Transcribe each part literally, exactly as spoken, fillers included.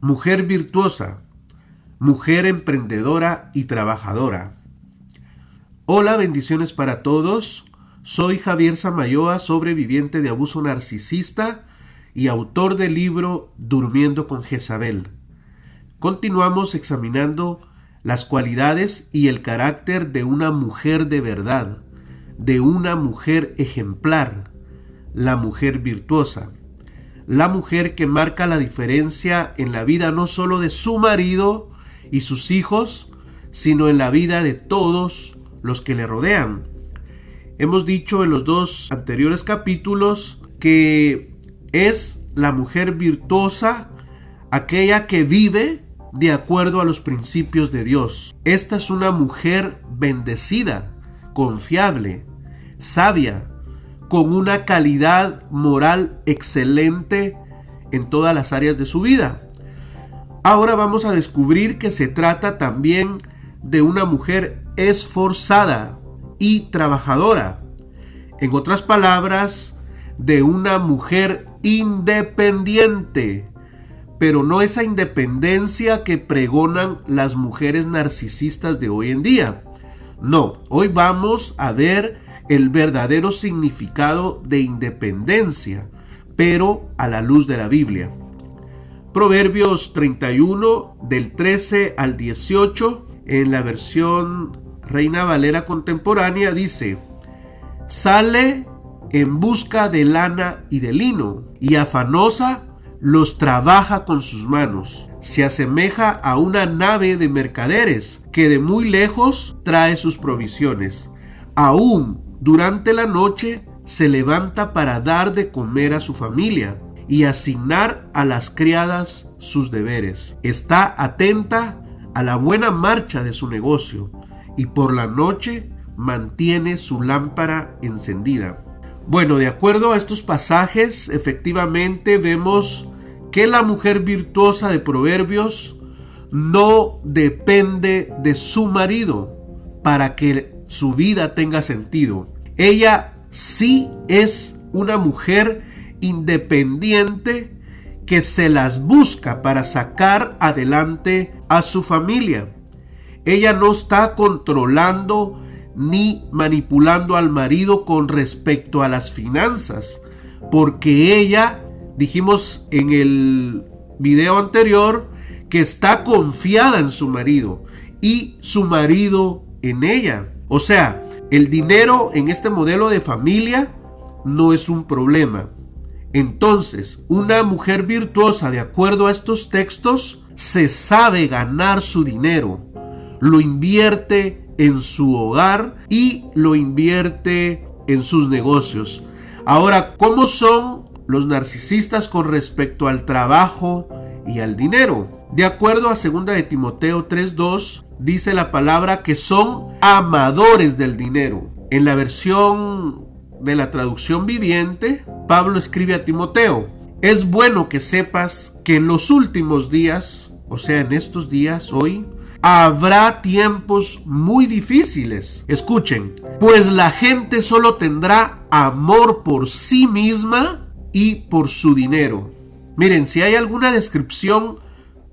mujer virtuosa, mujer emprendedora y trabajadora. Hola, bendiciones para todos. Soy Javier Samayoa, sobreviviente de abuso narcisista y autor del libro Durmiendo con Jezabel. Continuamos examinando las cualidades y el carácter de una mujer de verdad, de una mujer ejemplar, la mujer virtuosa, la mujer que marca la diferencia en la vida no solo de su marido y sus hijos, sino en la vida de todos los que le rodean. Hemos dicho en los dos anteriores capítulos que es la mujer virtuosa aquella que vive de acuerdo a los principios de Dios. Esta es una mujer bendecida, confiable, sabia, con una calidad moral excelente en todas las áreas de su vida. Ahora vamos a descubrir que se trata también de una mujer esforzada y trabajadora. En otras palabras, de una mujer independiente, pero no esa independencia que pregonan las mujeres narcisistas de hoy en día. No, hoy vamos a ver el verdadero significado de independencia, pero a la luz de la Biblia. Proverbios treinta y uno, del trece al dieciocho, en la versión Reina Valera contemporánea, dice: sale en busca de lana y de lino, y afanosa los trabaja con sus manos. Se asemeja a una nave de mercaderes que de muy lejos trae sus provisiones. Aún durante la noche se levanta para dar de comer a su familia y asignar a las criadas sus deberes. Está atenta a la buena marcha de su negocio y por la noche mantiene su lámpara encendida. Bueno, de acuerdo a estos pasajes, efectivamente vemos que la mujer virtuosa de Proverbios no depende de su marido para que su vida tenga sentido. Ella sí es una mujer independiente que se las busca para sacar adelante a su familia. Ella no está controlando ni manipulando al marido con respecto a las finanzas, porque ella, dijimos en el video anterior, que está confiada en su marido y su marido en ella. O sea, el dinero en este modelo de familia no es un problema. Entonces, una mujer virtuosa, de acuerdo a estos textos, se sabe ganar su dinero, lo invierte en su hogar y lo invierte en sus negocios. Ahora, ¿cómo son los narcisistas con respecto al trabajo y al dinero? De acuerdo a segunda de Timoteo tres dos, dice la palabra que son amadores del dinero. En la versión de la traducción viviente, Pablo escribe a Timoteo: es bueno que sepas que en los últimos días, o sea, en estos días, hoy, habrá tiempos muy difíciles. Escuchen, pues la gente solo tendrá amor por sí misma y por su dinero. Miren, si hay alguna descripción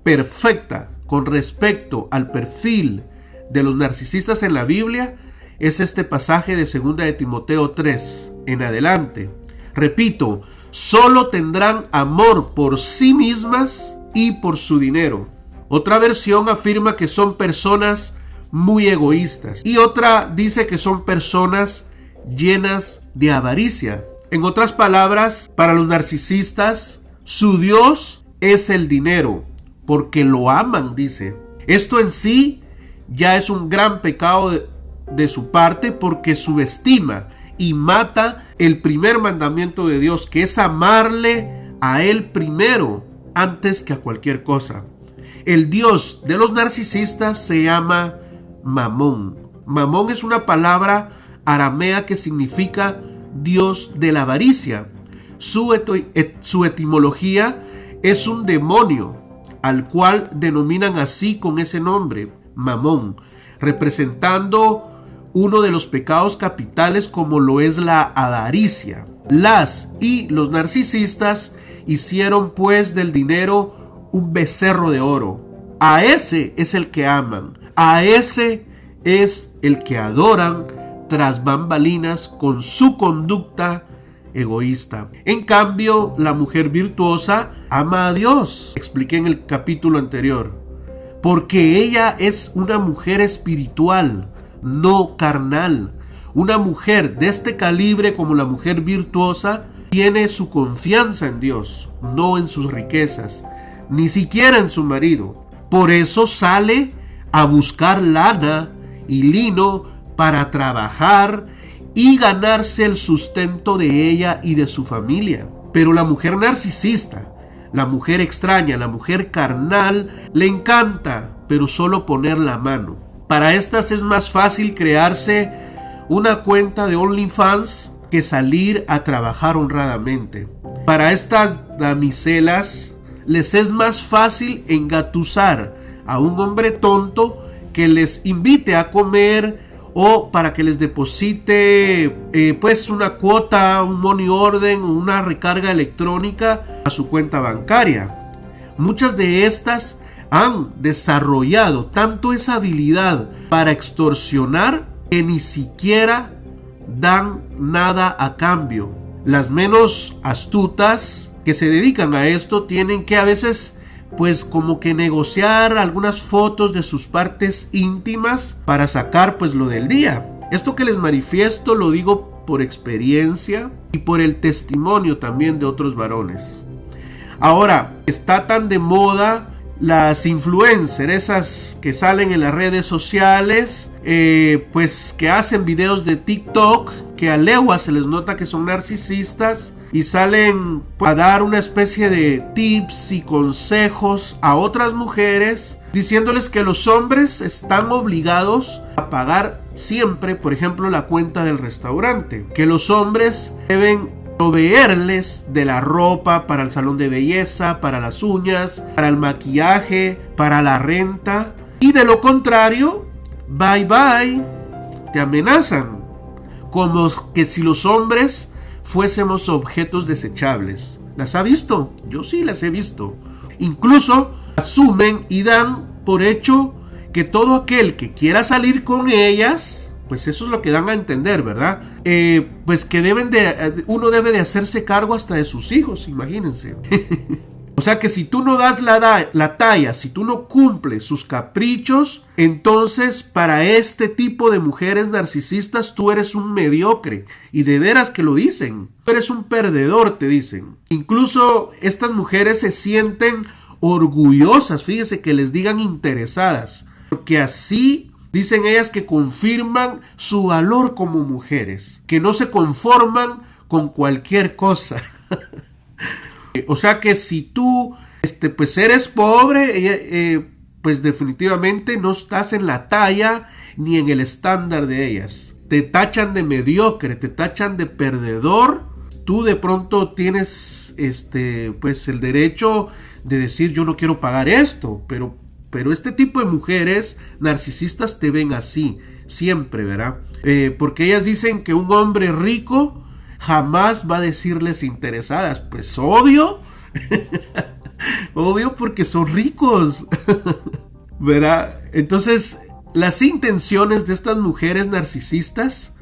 perfecta con respecto al perfil de los narcisistas en la Biblia, es este pasaje de segunda de Timoteo tres en adelante. Repito, solo tendrán amor por sí mismas y por su dinero. Otra versión afirma que son personas muy egoístas y otra dice que son personas llenas de avaricia. En otras palabras, para los narcisistas, su Dios es el dinero, porque lo aman, dice. Esto en sí ya es un gran pecado de de su parte, porque subestima y mata el primer mandamiento de Dios, que es amarle a él primero antes que a cualquier cosa. El Dios de los narcisistas se llama Mamón. Mamón es una palabra aramea que significa Dios de la avaricia. Su, et su etimología es un demonio, al cual denominan así con ese nombre, Mamón, representando uno de los pecados capitales como lo es la avaricia. Las y los narcisistas hicieron pues del dinero un becerro de oro. A ese es el que aman, a ese es el que adoran tras bambalinas con su conducta egoísta. En cambio, la mujer virtuosa ama a Dios. Expliqué en el capítulo anterior. Porque ella es una mujer espiritual, no carnal. Una mujer de este calibre como la mujer virtuosa tiene su confianza en Dios, no en sus riquezas, ni siquiera en su marido. Por eso sale a buscar lana y lino para trabajar y ganarse el sustento de ella y de su familia. Pero la mujer narcisista, la mujer extraña, la mujer carnal, le encanta, pero solo poner la mano. Para estas es más fácil crearse una cuenta de OnlyFans que salir a trabajar honradamente. Para estas damiselas les es más fácil engatusar a un hombre tonto que les invite a comer o para que les deposite eh, pues una cuota, un money order, una recarga electrónica a su cuenta bancaria. Muchas de estas han desarrollado tanto esa habilidad para extorsionar que ni siquiera dan nada a cambio. Las menos astutas que se dedican a esto tienen que a veces pues como que negociar algunas fotos de sus partes íntimas para sacar pues lo del día. Esto que les manifiesto lo digo por experiencia y por el testimonio también de otros varones. Ahora, está tan de moda las influencers, esas que salen en las redes sociales, eh, pues que hacen videos de TikTok, que a leguas se les nota que son narcisistas y salen a dar una especie de tips y consejos a otras mujeres, diciéndoles que los hombres están obligados a pagar siempre, por ejemplo, la cuenta del restaurante, que los hombres deben proveerles de la ropa para el salón de belleza, para las uñas, para el maquillaje, para la renta. Y de lo contrario, bye bye, te amenazan. Como que si los hombres fuésemos objetos desechables. ¿Las ha visto? Yo sí las he visto. Incluso asumen y dan por hecho que todo aquel que quiera salir con ellas, pues eso es lo que dan a entender, ¿verdad? Eh, pues que deben de, uno debe de hacerse cargo hasta de sus hijos, imagínense. O sea que si tú no das la, da, la talla, si tú no cumples sus caprichos, entonces para este tipo de mujeres narcisistas tú eres un mediocre. Y de veras que lo dicen. Tú eres un perdedor, te dicen. Incluso estas mujeres se sienten orgullosas, fíjese, que les digan interesadas. Porque así dicen ellas que confirman su valor como mujeres, que no se conforman con cualquier cosa. O sea que si tú este, pues eres pobre, eh, eh, pues definitivamente no estás en la talla ni en el estándar de ellas. Te tachan de mediocre, te tachan de perdedor. Tú de pronto tienes este, pues el derecho de decir yo no quiero pagar esto, pero... Pero este tipo de mujeres narcisistas te ven así, siempre, ¿verdad? Eh, porque ellas dicen que un hombre rico jamás va a decirles interesadas. Pues obvio, obvio porque son ricos, ¿verdad? Entonces, las intenciones de estas mujeres narcisistas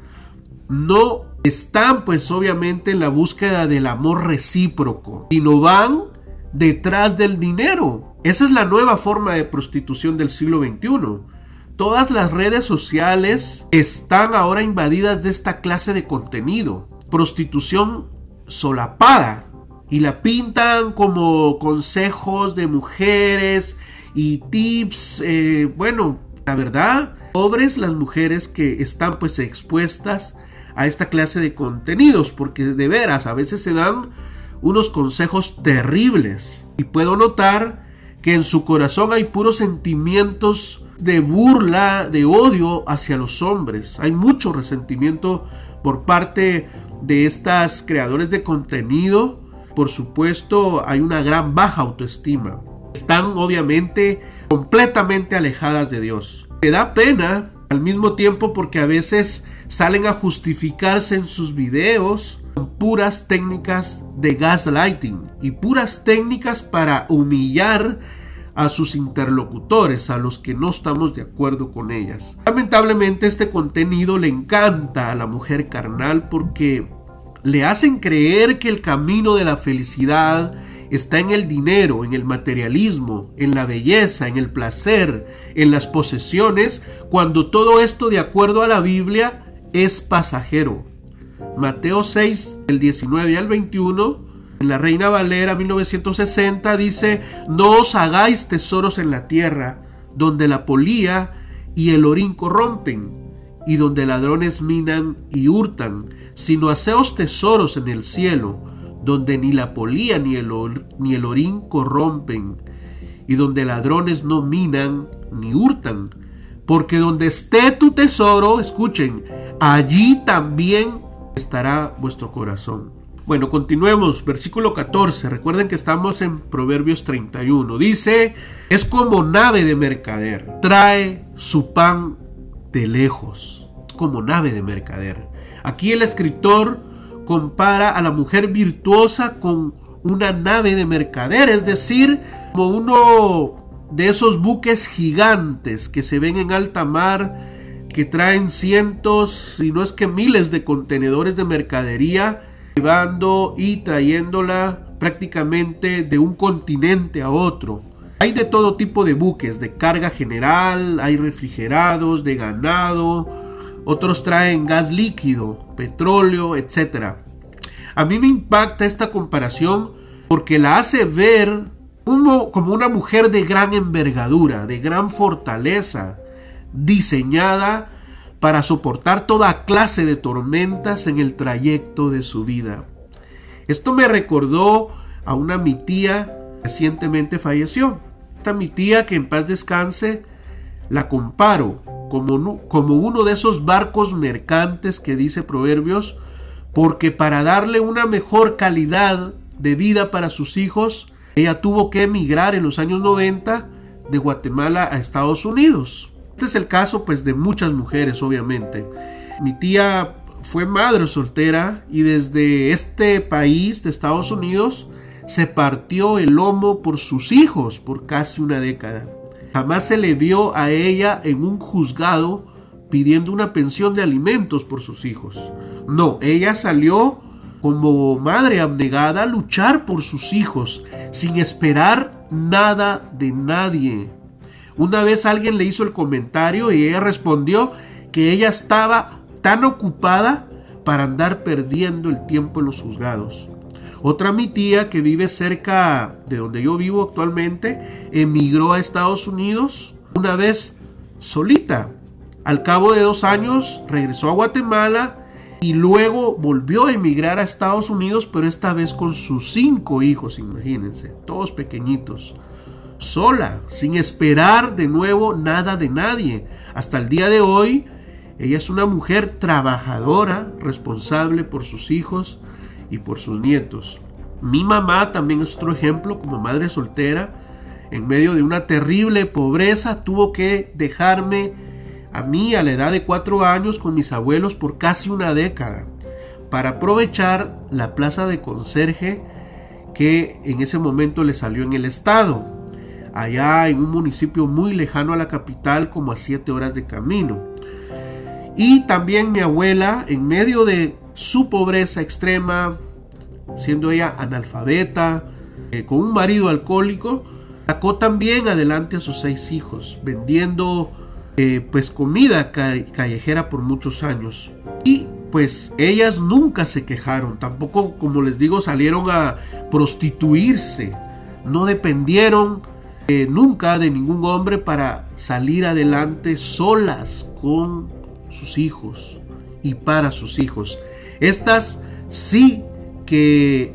no están, pues obviamente, en la búsqueda del amor recíproco, sino van detrás del dinero. Esa es la nueva forma de prostitución del siglo veintiuno. Todas las redes sociales están ahora invadidas de esta clase de contenido. Prostitución solapada. Y la pintan como consejos de mujeres y tips. Eh, bueno, la verdad, pobres las mujeres que están pues expuestas a esta clase de contenidos. Porque de veras, a veces se dan unos consejos terribles. Y puedo notar que en su corazón hay puros sentimientos de burla, de odio hacia los hombres. Hay mucho resentimiento por parte de estas creadores de contenido. Por supuesto, hay una gran baja autoestima. Están obviamente completamente alejadas de Dios. Te da pena al mismo tiempo porque a veces salen a justificarse en sus videos puras técnicas de gaslighting y puras técnicas para humillar a sus interlocutores, a los que no estamos de acuerdo con ellas. Lamentablemente este contenido le encanta a la mujer carnal porque le hacen creer que el camino de la felicidad está en el dinero, en el materialismo, en la belleza, en el placer, en las posesiones, cuando todo esto, de acuerdo a la Biblia, es pasajero. Mateo seis, del diecinueve al veintiuno, en la Reina Valera mil novecientos sesenta dice: no os hagáis tesoros en la tierra, donde la polía y el orín corrompen, y donde ladrones minan y hurtan, sino haceos tesoros en el cielo, donde ni la polía ni el, or, ni el orín corrompen, y donde ladrones no minan ni hurtan, porque donde esté tu tesoro, escuchen, allí también estará vuestro corazón. Bueno, continuemos, versículo catorce, recuerden que estamos en Proverbios treinta y uno, dice: es como nave de mercader, trae su pan de lejos, como nave de mercader. Aquí el escritor compara a la mujer virtuosa con una nave de mercader, es decir, como uno de esos buques gigantes que se ven en alta mar, que traen cientos, si no es que miles de contenedores de mercadería, llevando y trayéndola prácticamente de un continente a otro. Hay de todo tipo de buques, de carga general, hay refrigerados, de ganado, otros traen gas líquido, petróleo, etcétera. A mí me impacta esta comparación porque la hace ver como, como una mujer de gran envergadura, de gran fortaleza, diseñada para soportar toda clase de tormentas en el trayecto de su vida. Esto me recordó a una mi tía que recientemente falleció. Esta mi tía, que en paz descanse, la comparo Como, como uno de esos barcos mercantes que dice Proverbios, porque para darle una mejor calidad de vida para sus hijos, ella tuvo que emigrar en los años noventa de Guatemala a Estados Unidos. Este es el caso, pues, de muchas mujeres, obviamente. Mi tía fue madre soltera y desde este país de Estados Unidos se partió el lomo por sus hijos por casi una década. Jamás se le vio a ella en un juzgado pidiendo una pensión de alimentos por sus hijos. No, ella salió como madre abnegada a luchar por sus hijos, sin esperar nada de nadie. Una vez alguien le hizo el comentario y ella respondió que ella estaba tan ocupada para andar perdiendo el tiempo en los juzgados. Otra mi tía, que vive cerca de donde yo vivo actualmente, emigró a Estados Unidos una vez solita. Al cabo de dos años regresó a Guatemala y luego volvió a emigrar a Estados Unidos, pero esta vez con sus cinco hijos, imagínense, todos pequeñitos. Sola, sin esperar de nuevo nada de nadie. Hasta el día de hoy, ella es una mujer trabajadora, responsable por sus hijos y por sus nietos. Mi mamá también es otro ejemplo, como madre soltera, en medio de una terrible pobreza, tuvo que dejarme a mí a la edad de cuatro años con mis abuelos por casi una década para aprovechar la plaza de conserje que en ese momento le salió en el estado, allá en un municipio muy lejano a la capital, como a siete horas de camino. Y también mi abuela, en medio de su pobreza extrema, siendo ella analfabeta, eh, con un marido alcohólico, sacó también adelante a sus seis hijos, vendiendo eh, pues comida ca- callejera por muchos años. Y pues ellas nunca se quejaron, tampoco, como les digo, salieron a prostituirse, no dependieron eh, nunca de ningún hombre para salir adelante solas con sus hijos y para sus hijos. Estas sí que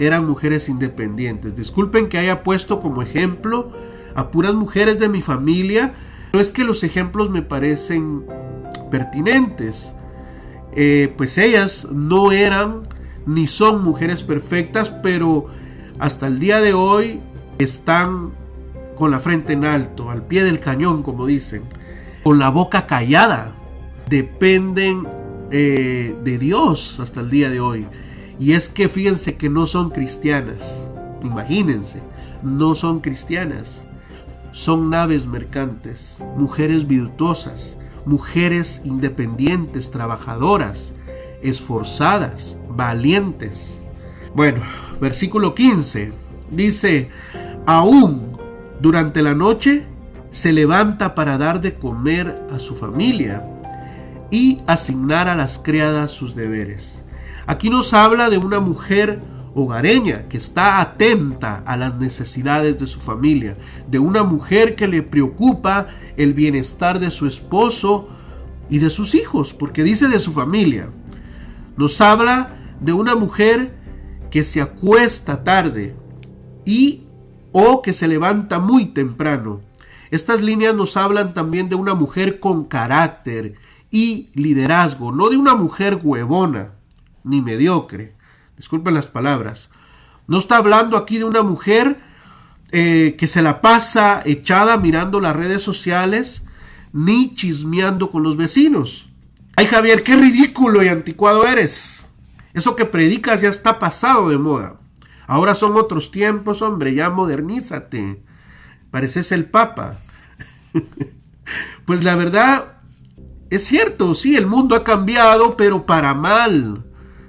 eran mujeres independientes. Disculpen que haya puesto como ejemplo a puras mujeres de mi familia, pero es que los ejemplos me parecen pertinentes. Eh, pues ellas no eran ni son mujeres perfectas, pero hasta el día de hoy están con la frente en alto, al pie del cañón, como dicen, con la boca callada. Dependen Eh, de Dios hasta el día de hoy. Y es que fíjense que no son cristianas. Imagínense, no son cristianas. Son naves mercantes, mujeres virtuosas, mujeres independientes, trabajadoras, esforzadas, valientes. Bueno, versículo quince dice: aún durante la noche se levanta para dar de comer a su familia y asignar a las criadas sus deberes. Aquí nos habla de una mujer hogareña que está atenta a las necesidades de su familia, de una mujer que le preocupa el bienestar de su esposo y de sus hijos, porque dice de su familia. Nos habla de una mujer que se acuesta tarde y o que se levanta muy temprano. Estas líneas nos hablan también de una mujer con carácter y liderazgo, no de una mujer huevona ni mediocre. Disculpen las palabras. No está hablando aquí de una mujer eh, que se la pasa echada mirando las redes sociales ni chismeando con los vecinos. Ay, Javier, qué ridículo y anticuado eres. Eso que predicas ya está pasado de moda. Ahora son otros tiempos, hombre, ya modernízate. Pareces el Papa. Pues la verdad es cierto, sí, el mundo ha cambiado, pero para mal.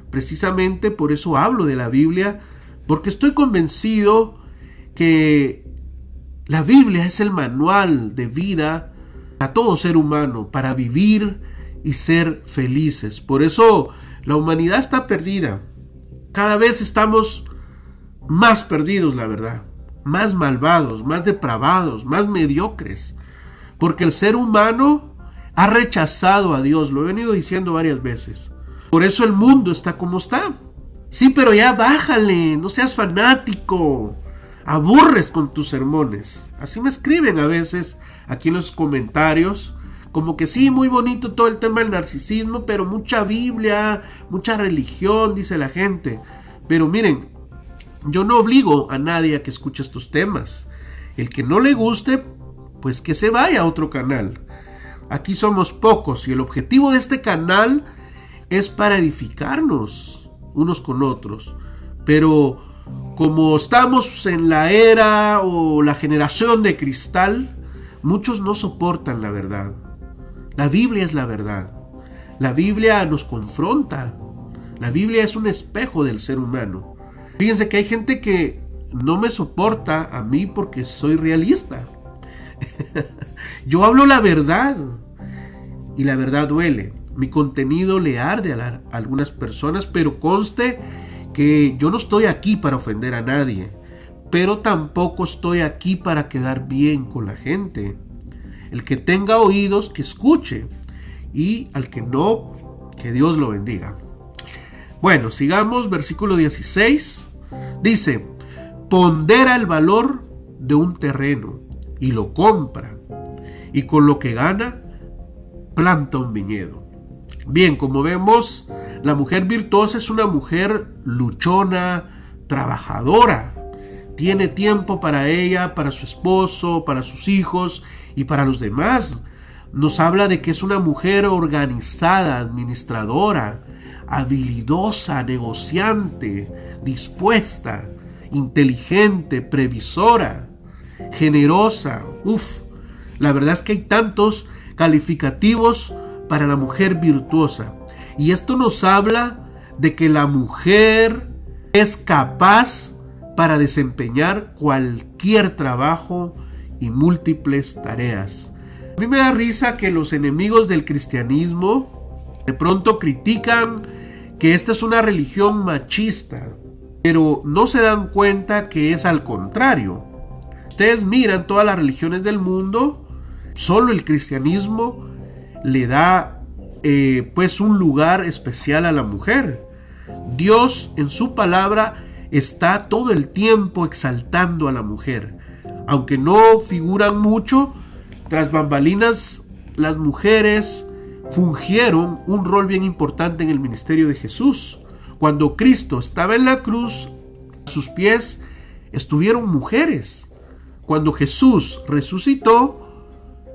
Precisamente por eso hablo de la Biblia, porque estoy convencido que la Biblia es el manual de vida a todo ser humano para vivir y ser felices. Por eso la humanidad está perdida. Cada vez estamos más perdidos, la verdad, más malvados, más depravados, más mediocres, porque el ser humano ha rechazado a Dios. Lo he venido diciendo varias veces. Por eso el mundo está como está. Sí, pero ya bájale, no seas fanático. Aburres con tus sermones. Así me escriben a veces aquí en los comentarios. Como que sí, muy bonito todo el tema del narcisismo, pero mucha Biblia, mucha religión, dice la gente. Pero miren, yo no obligo a nadie a que escuche estos temas. El que no le guste, pues que se vaya a otro canal. Aquí somos pocos y el objetivo de este canal es para edificarnos unos con otros. Pero como estamos en la era o la generación de cristal, muchos no soportan la verdad. La Biblia es la verdad. La Biblia nos confronta. La Biblia es un espejo del ser humano. Fíjense que hay gente que no me soporta a mí porque soy realista. Yo hablo la verdad. Y la verdad duele. Mi contenido le arde a, la, a algunas personas, pero conste que yo no estoy aquí para ofender a nadie, pero tampoco estoy aquí para quedar bien con la gente. El que tenga oídos, que escuche, y al que no, que Dios lo bendiga. Bueno, sigamos, versículo dieciséis, dice: pondera el valor de un terreno y lo compra, y con lo que gana, planta un viñedo. Bien, como vemos, la mujer virtuosa es una mujer luchona, trabajadora. Tiene tiempo para ella, para su esposo, para sus hijos y para los demás. Nos habla de que es una mujer organizada, administradora, habilidosa, negociante, dispuesta, inteligente, previsora, generosa. Uf, la verdad es que hay tantos calificativos para la mujer virtuosa. Y esto nos habla de que la mujer es capaz para desempeñar cualquier trabajo y múltiples tareas. A mí me da risa que los enemigos del cristianismo de pronto critican que esta es una religión machista, pero no se dan cuenta que es al contrario. Ustedes miran todas las religiones del mundo, solo el cristianismo le da eh, pues un lugar especial a la mujer. Dios en su palabra está todo el tiempo exaltando a la mujer. Aunque no figuran mucho, tras bambalinas las mujeres fungieron un rol bien importante en el ministerio de Jesús. Cuando Cristo estaba en la cruz, a sus pies estuvieron mujeres. Cuando Jesús resucitó,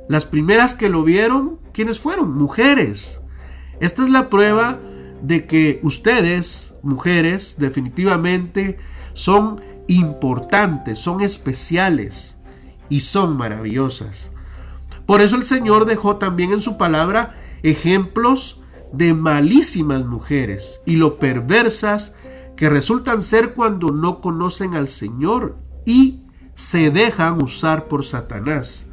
las primeras que lo vieron, ¿quiénes fueron? Mujeres. Esta es la prueba de que ustedes, mujeres, definitivamente son importantes, son especiales y son maravillosas. Por eso el Señor dejó también en su palabra ejemplos de malísimas mujeres y lo perversas que resultan ser cuando no conocen al Señor y se dejan usar por Satanás.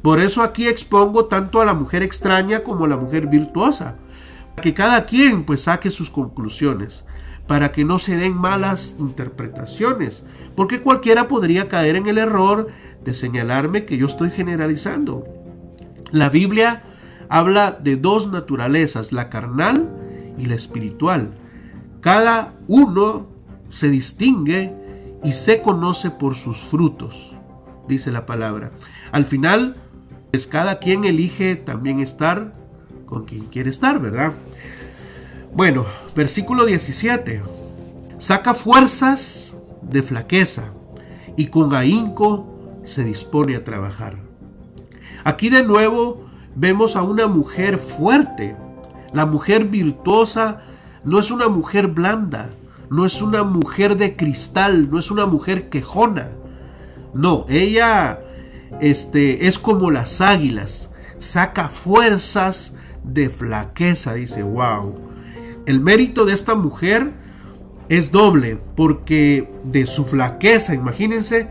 Por eso aquí expongo tanto a la mujer extraña como a la mujer virtuosa, para que cada quien pues saque sus conclusiones, para que no se den malas interpretaciones, porque cualquiera podría caer en el error de señalarme que yo estoy generalizando. La Biblia habla de dos naturalezas, la carnal y la espiritual. Cada uno se distingue y se conoce por sus frutos, dice la palabra. Al final, pues cada quien elige también estar con quien quiere estar, ¿verdad? Bueno, versículo diecisiete. Saca fuerzas de flaqueza y con ahínco se dispone a trabajar. Aquí de nuevo vemos a una mujer fuerte. La mujer virtuosa no es una mujer blanda, no es una mujer de cristal, no es una mujer quejona. No, ella este, es como las águilas, saca fuerzas de flaqueza, dice, wow. El mérito de esta mujer es doble, porque de su flaqueza, imagínense,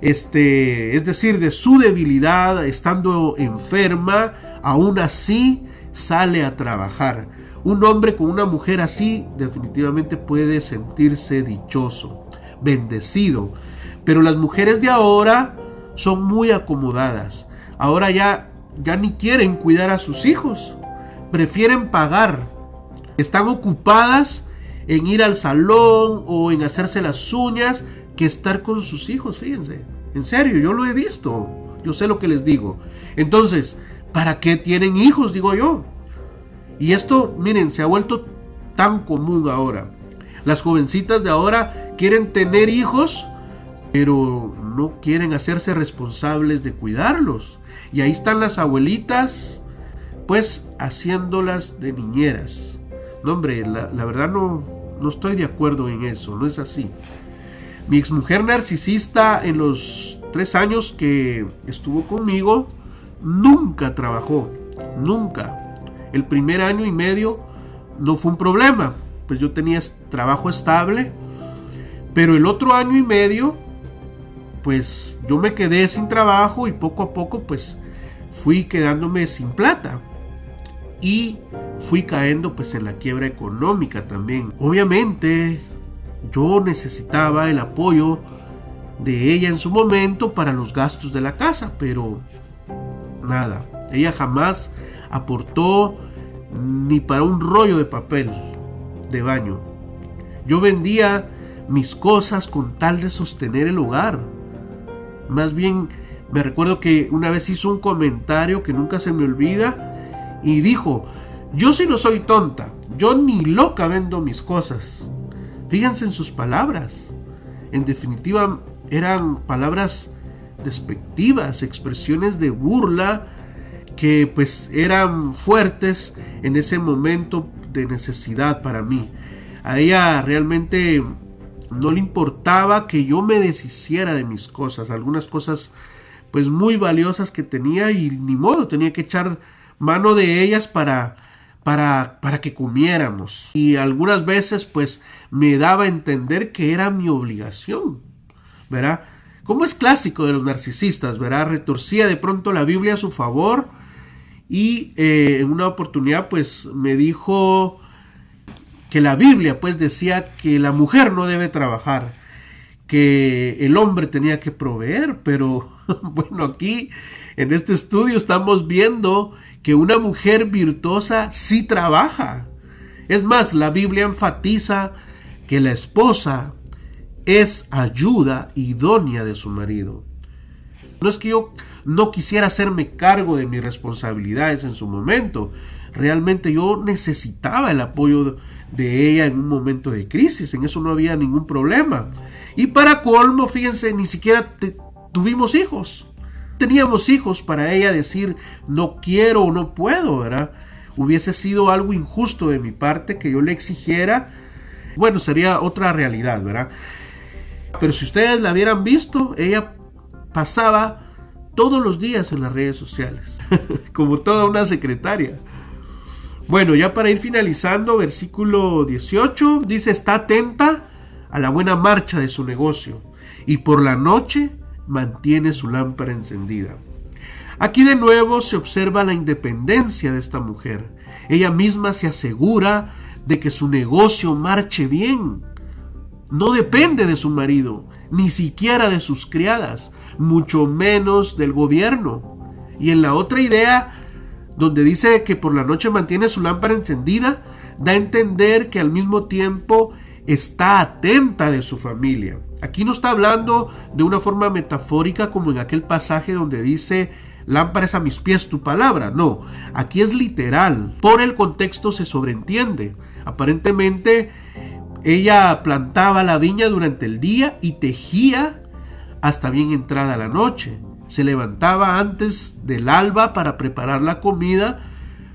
este, es decir, de su debilidad, estando enferma, aún así sale a trabajar. Un hombre con una mujer así definitivamente puede sentirse dichoso, bendecido. Pero las mujeres de ahora son muy acomodadas. Ahora ya, ya ni quieren cuidar a sus hijos. Prefieren pagar. Están ocupadas en ir al salón o en hacerse las uñas que estar con sus hijos, fíjense. En serio, yo lo he visto. Yo sé lo que les digo. Entonces, ¿para qué tienen hijos? Digo yo. Y esto, miren, se ha vuelto tan común ahora. Las jovencitas de ahora quieren tener hijos, pero no quieren hacerse responsables de cuidarlos. Y ahí están las abuelitas, pues, haciéndolas de niñeras. No, hombre, la, la verdad no, no estoy de acuerdo en eso, no es así. Mi exmujer narcisista, en los tres años que estuvo conmigo, nunca trabajó, nunca. El primer año y medio no fue un problema, pues yo tenía trabajo estable, pero el otro año y medio, pues yo me quedé sin trabajo y poco a poco pues fui quedándome sin plata y fui cayendo pues en la quiebra económica también. Obviamente yo necesitaba el apoyo de ella en su momento para los gastos de la casa, pero nada, ella jamás aportó ni para un rollo de papel de baño. Yo vendía mis cosas con tal de sostener el hogar. Más bien, me recuerdo que una vez hizo un comentario que nunca se me olvida y dijo: yo sí no soy tonta, yo ni loca vendo mis cosas. Fíjense en sus palabras. En definitiva, eran palabras despectivas, expresiones de burla, que pues eran fuertes en ese momento de necesidad para mí. A ella realmente no le importaba que yo me deshiciera de mis cosas, algunas cosas pues muy valiosas que tenía, y ni modo, tenía que echar mano de ellas para, para, para que comiéramos. Y algunas veces pues me daba a entender que era mi obligación, ¿verdad? Como es clásico de los narcisistas, ¿verdad? Retorcía de pronto la Biblia a su favor. Y eh, en una oportunidad pues me dijo que la Biblia pues decía que la mujer no debe trabajar, que el hombre tenía que proveer, pero bueno, aquí en este estudio estamos viendo que una mujer virtuosa sí trabaja. Es más, la Biblia enfatiza que la esposa es ayuda idónea de su marido. No es que yo no quisiera hacerme cargo de mis responsabilidades en su momento. Realmente yo necesitaba el apoyo de ella en un momento de crisis. En eso no había ningún problema. Y para colmo, fíjense, ni siquiera te, tuvimos hijos. Teníamos hijos para ella decir no quiero o no puedo, ¿verdad? Hubiese sido algo injusto de mi parte que yo le exigiera. Bueno, sería otra realidad, ¿verdad? Pero si ustedes la hubieran visto, ella pasaba todos los días en las redes sociales, como toda una secretaria. Bueno, ya para ir finalizando, versículo dieciocho, dice: está atenta a la buena marcha de su negocio, y por la noche mantiene su lámpara encendida. Aquí de nuevo se observa la independencia de esta mujer. Ella misma se asegura de que su negocio marche bien. No depende de su marido, ni siquiera de sus criadas, mucho menos del gobierno. Y en la otra idea, donde dice que por la noche mantiene su lámpara encendida, da a entender que al mismo tiempo está atenta de su familia. Aquí no está hablando de una forma metafórica como en aquel pasaje donde dice: lámparas a mis pies tu palabra. No, aquí es literal. Por el contexto se sobreentiende. Aparentemente ella plantaba la viña durante el día y tejía hasta bien entrada la noche. Se levantaba antes del alba para preparar la comida,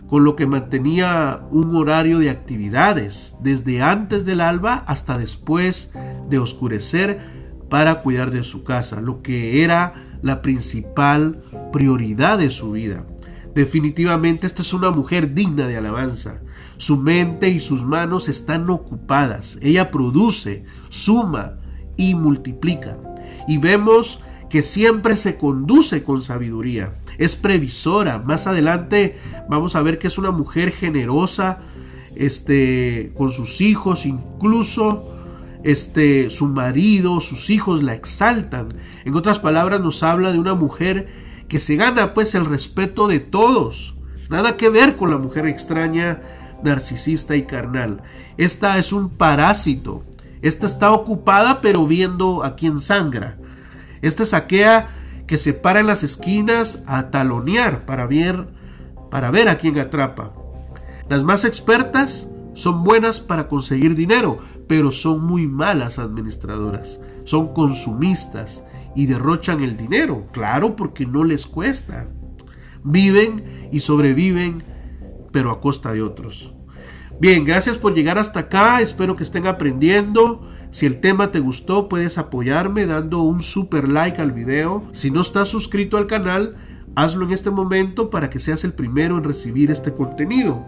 con lo que mantenía un horario de actividades desde antes del alba hasta después de oscurecer para cuidar de su casa, lo que era la principal prioridad de su vida. Definitivamente esta es una mujer digna de alabanza. Su mente y sus manos están ocupadas. Ella produce, suma y multiplica. Y vemos que siempre se conduce con sabiduría. Es previsora. Más adelante vamos a ver que es una mujer generosa este, con sus hijos, incluso Este, su marido, sus hijos la exaltan. En otras palabras, nos habla de una mujer que se gana pues el respeto de todos. Nada que ver con la mujer extraña, narcisista y carnal. Esta es un parásito. Esta está ocupada pero viendo a quién sangra. Esta saquea que se para en las esquinas a talonear para ver, para ver a quién atrapa. Las más expertas son buenas para conseguir dinero, pero son muy malas administradoras, son consumistas y derrochan el dinero, claro, porque no les cuesta. Viven y sobreviven, pero a costa de otros. Bien, gracias por llegar hasta acá, espero que estén aprendiendo. Si el tema te gustó, puedes apoyarme dando un super like al video. Si no estás suscrito al canal, hazlo en este momento para que seas el primero en recibir este contenido.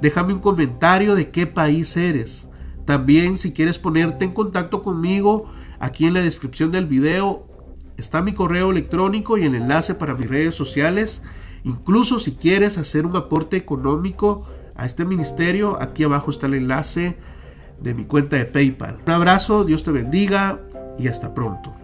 Déjame un comentario de qué país eres. También, si quieres ponerte en contacto conmigo, aquí en la descripción del video está mi correo electrónico y el enlace para mis redes sociales. Incluso si quieres hacer un aporte económico a este ministerio, aquí abajo está el enlace de mi cuenta de PayPal. Un abrazo, Dios te bendiga y hasta pronto.